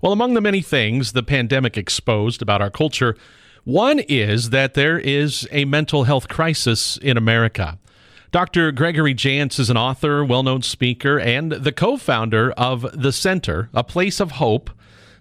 Well, among the many things the pandemic exposed about our culture, one is that there is a mental health crisis in America. Dr. Gregory Jantz is an author, well-known speaker, and the co-founder of The Center, A Place of Hope,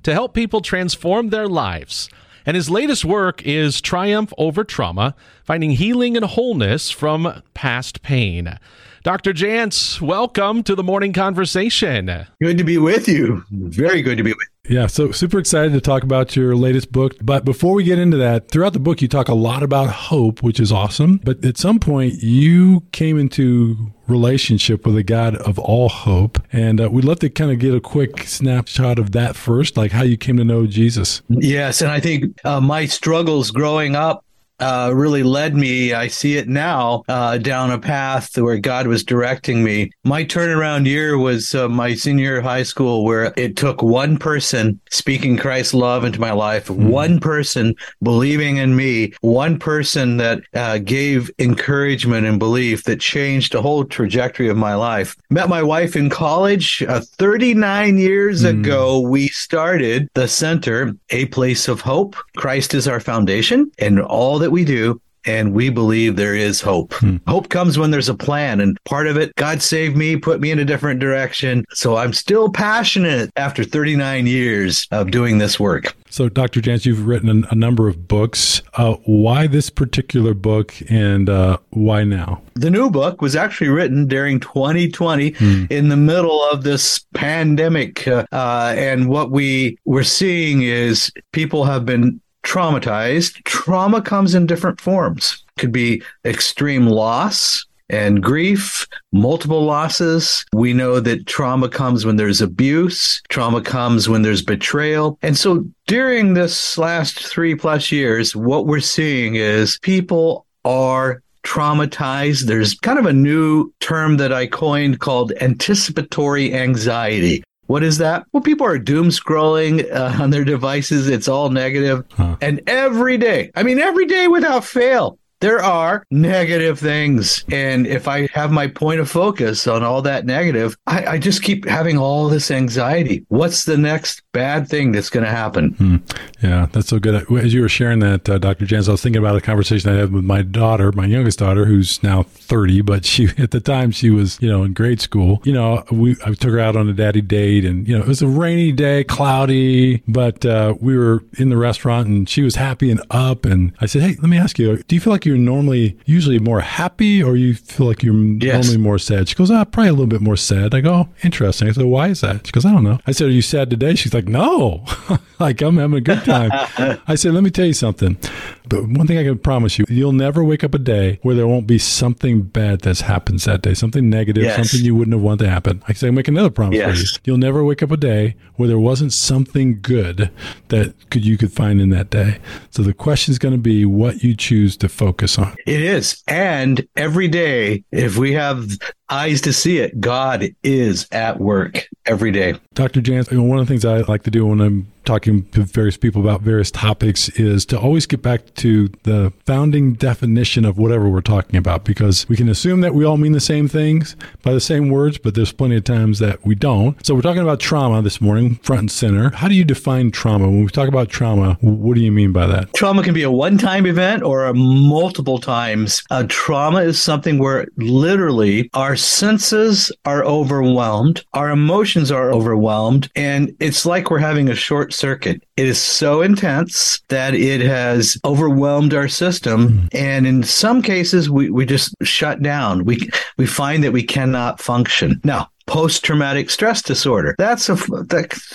to help people transform their lives. And his latest work is Triumph Over Trauma, Finding Healing and Wholeness from Past Pain. Dr. Jantz, welcome to the Morning Conversation. Good to be with you. Very good to be with you. Yeah, so super excited to talk about your latest book. But before we get into that, throughout the book, you talk a lot about hope, which is awesome. But at some point, you came into relationship with a God of all hope. And we'd love to kind of get a quick snapshot of that first, like how you came to know Jesus. Yes, and I think my struggles growing up really led me, I see it now, down a path where God was directing me. My turnaround year was my senior year of high school, where it took one person speaking Christ's love into my life, one person believing in me, one person that gave encouragement and belief that changed the whole trajectory of my life. Met my wife in college. 39 years ago, we started the Center, A Place of Hope. Christ is our foundation and all that we do, and we believe there is hope. Hope comes when there's a plan, and part of it, God saved me, put me in a different direction. So I'm still passionate after 39 years of doing this work. So Dr. Jantz, you've written a number of books. Why this particular book, and why now? The new book was actually written during 2020 in the middle of this pandemic. And what we were seeing is people have been traumatized. Trauma comes in different forms. It could be extreme loss and grief, multiple losses. We know that trauma comes when there's abuse. Trauma comes when there's betrayal. And so during this last 3+ years, what we're seeing is people are traumatized. There's kind of a new term that I coined called anticipatory anxiety. What is that? Well, people are doom scrolling on their devices. It's all negative. And every day, every day without fail, there are negative things. And if I have my point of focus on all that negative, I just keep having all this anxiety. What's the next bad thing that's going to happen? Yeah, that's so good. As you were sharing that, Dr. Jantz, I was thinking about a conversation I had with my daughter, my youngest daughter, who's now 30, but she, at the time she was, in grade school. I took her out on a daddy date, and, it was a rainy day, cloudy, but we were in the restaurant and she was happy and up. And I said, hey, let me ask you, do you feel like you're usually more happy, or you feel like you're normally more sad? She goes, probably a little bit more sad. I go, interesting. I said, why is that? She goes, I don't know. I said, are you sad today? She's like, no, like I'm having a good time. I said, let me tell you something. But one thing I can promise you'll never wake up a day where there won't be something bad that's happens that day, something negative, something you wouldn't have wanted to happen. I say, make another promise for you. You'll never wake up a day where there wasn't something good that you could find in that day. So the question is going to be what you choose to focus on. It is. And every day, if we have eyes to see it, God is at work every day. Dr. Jantz, one of the things I like to do when I'm talking to various people about various topics is to always get back to the founding definition of whatever we're talking about, because we can assume that we all mean the same things by the same words, but there's plenty of times that we don't. So we're talking about trauma this morning, front and center. How do you define trauma? When we talk about trauma, what do you mean by that? Trauma can be a one-time event or a multiple times. Trauma is something where literally our senses are overwhelmed, our emotions are overwhelmed, and it's like we're having a short circuit. It is so intense that it has overwhelmed our system. And in some cases, we just shut down. We find that we cannot function. Now, post-traumatic stress disorder. That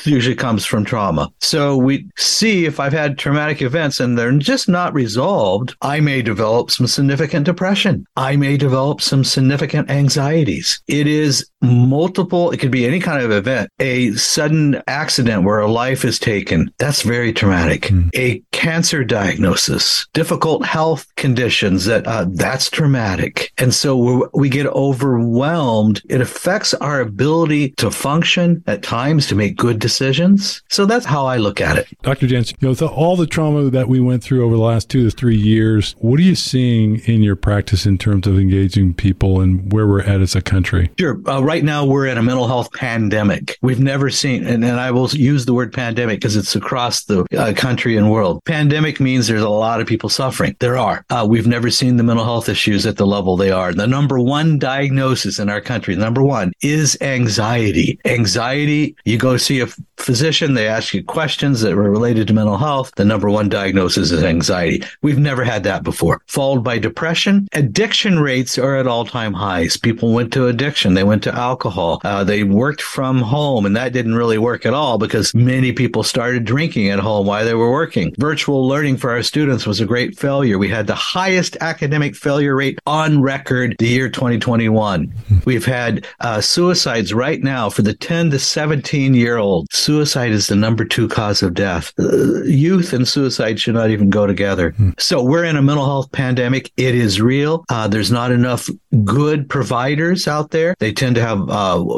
usually comes from trauma. So we see if I've had traumatic events and they're just not resolved, I may develop some significant depression. I may develop some significant anxieties. It is multiple. It could be any kind of event. A sudden accident where a life is taken. That's very traumatic. A cancer diagnosis, difficult health conditions, that's traumatic. And so we get overwhelmed. It affects our ability to function at times, to make good decisions. So that's how I look at it. Dr. Jantz, all the trauma that we went through over the last 2 to 3 years, what are you seeing in your practice in terms of engaging people and where we're at as a country? Sure. Right now, we're in a mental health pandemic. We've never seen, and I will use the word pandemic because it's across the country and world. Pandemic means there's a lot of people suffering. There are. We've never seen the mental health issues at the level they are. The number one diagnosis in our country, number one, is anxiety. Anxiety, you go see a physician, they ask you questions that were related to mental health. The number one diagnosis is anxiety. We've never had that before. Followed by depression. Addiction rates are at all-time highs. People went to addiction. They went to alcohol. They worked from home, and that didn't really work at all because many people started drinking at home while they were working. Virtual learning for our students was a great failure. We had the highest academic failure rate on record the year 2021. We've had suicides right now for the 10 to 17-year-old. Suicide is the number 2 cause of death. Youth and suicide should not even go together. So we're in a mental health pandemic. It is real. There's not enough good providers out there. They tend to have,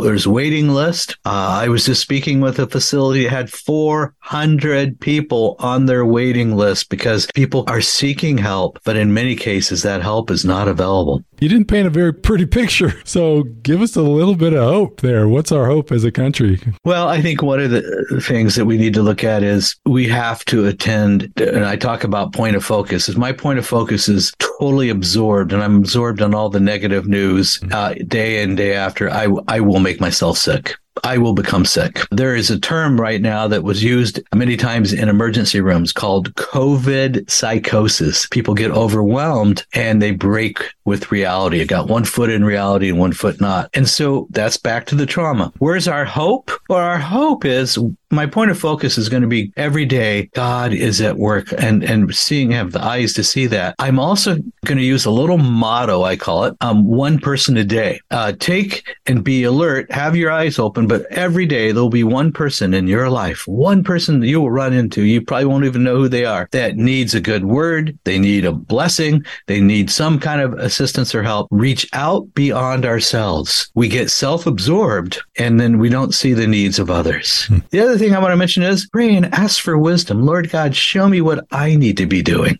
there's a waiting list. I was just speaking with a facility that had 400 people on their waiting list because people are seeking help, but in many cases, that help is not available. You didn't paint a very pretty picture. So give us a little bit of hope there. What's our hope as a country? Well, I think one of the things that we need to look at is we have to attend, and I talk about point of focus. My point of focus is totally absorbed, and I'm absorbed on all the negative news day in, day after. I will make myself sick. I will become sick. There is a term right now that was used many times in emergency rooms called COVID psychosis. People get overwhelmed and they break with reality. It got one foot in reality and one foot not. And so that's back to the trauma. Where's our hope? Well, our hope is, my point of focus is going to be every day, God is at work and seeing, have the eyes to see that. I'm also going to use a little motto, I call it, one person a day. Take and be alert, have your eyes open, but every day there'll be one person in your life, one person that you will run into, you probably won't even know who they are, that needs a good word, they need a blessing, they need some kind of assistance or help. Reach out beyond ourselves. We get self-absorbed and then we don't see the needs of others. The other thing I want to mention is pray and ask for wisdom. Lord God, show me what I need to be doing.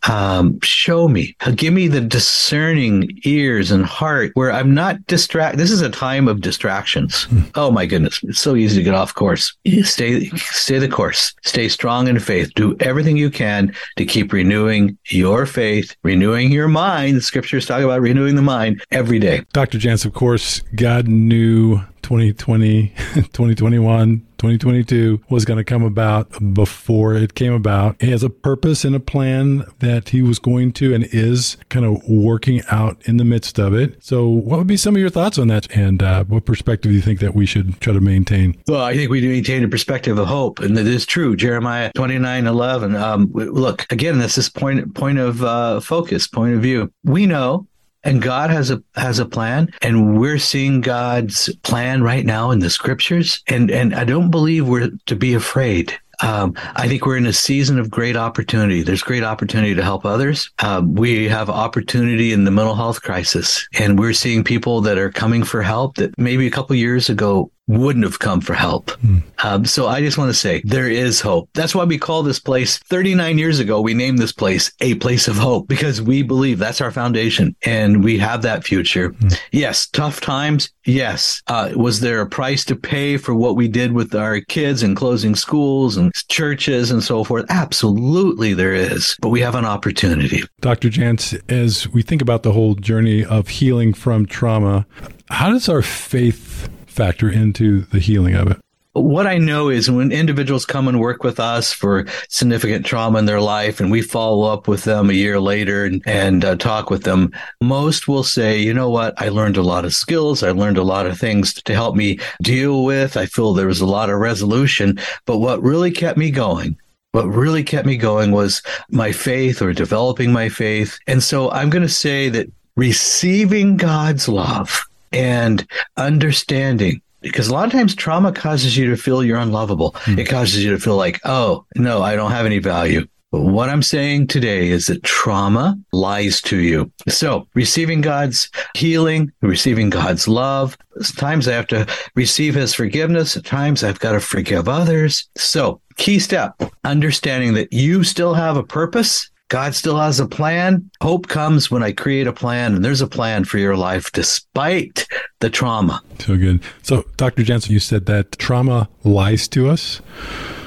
Show me. Give me the discerning ears and heart where I'm not distracted. This is a time of distractions. Oh my goodness. It's so easy to get off course. Stay the course. Stay strong in faith. Do everything you can to keep renewing your faith, renewing your mind. The scriptures talk about renewing the mind every day. Dr. Jantz, of course, God knew 2020, 2021, 2022 was going to come about before it came about. He has a purpose and a plan that he was going to and is kind of working out in the midst of it. So what would be some of your thoughts on that? And what perspective do you think that we should try to maintain? Well, I think we maintain a perspective of hope. And that is true. Jeremiah 29:11. Look, again, that's this point of focus, point of view. We know. And God has a plan, and we're seeing God's plan right now in the scriptures. And I don't believe we're to be afraid. I think we're in a season of great opportunity. There's great opportunity to help others. We have opportunity in the mental health crisis, and we're seeing people that are coming for help that maybe a couple years ago wouldn't have come for help. So I just want to say there is hope. That's why we call this place 39 years ago. We named this place A Place of Hope because we believe that's our foundation and we have that future. Yes. Tough times. Yes. Was there a price to pay for what we did with our kids and closing schools and churches and so forth? Absolutely there is, but we have an opportunity. Dr. Jantz, as we think about the whole journey of healing from trauma, how does our faith factor into the healing of it? What I know is when individuals come and work with us for significant trauma in their life and we follow up with them a year later and talk with them, most will say, you know what, I learned a lot of skills. I learned a lot of things to help me deal with. I feel there was a lot of resolution. But what really kept me going was my faith or developing my faith. And so I'm going to say that receiving God's love and understanding, because a lot of times trauma causes you to feel you're unlovable. It causes you to feel like, oh, no, I don't have any value. What I'm saying today is that trauma lies to you. So receiving God's healing, receiving God's love. Sometimes I have to receive his forgiveness. At times I've got to forgive others. So key step, understanding that you still have a purpose. God still has a plan. Hope comes when I create a plan, and there's a plan for your life despite the trauma. So good. So Dr. Jantz, you said that trauma lies to us.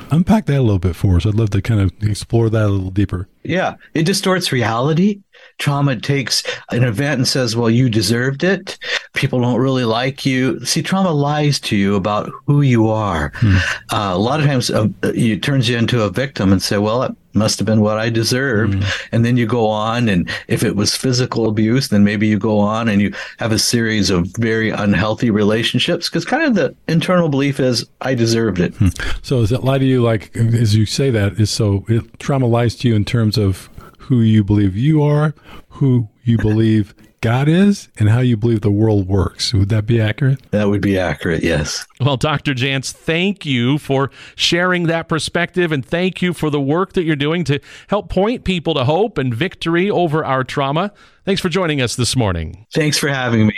Unpack that a little bit for us. I'd love to kind of explore that a little deeper. Yeah, it distorts reality. Trauma takes an event and says, well, you deserved it. People don't really like you. See, trauma lies to you about who you are. A lot of times it turns you into a victim and say, well, it must have been what I deserved. And then you go on. And if it was physical abuse, then maybe you go on and you have a series of very unhealthy relationships, because kind of the internal belief is I deserved it. So does it lie to you? Like, as you say that, trauma lies to you in terms of who you believe you are, who you believe God is, and how you believe the world works. Would that be accurate? That would be accurate, yes. Well, Dr. Jantz, thank you for sharing that perspective, and thank you for the work that you're doing to help point people to hope and victory over our trauma. Thanks for joining us this morning. Thanks for having me.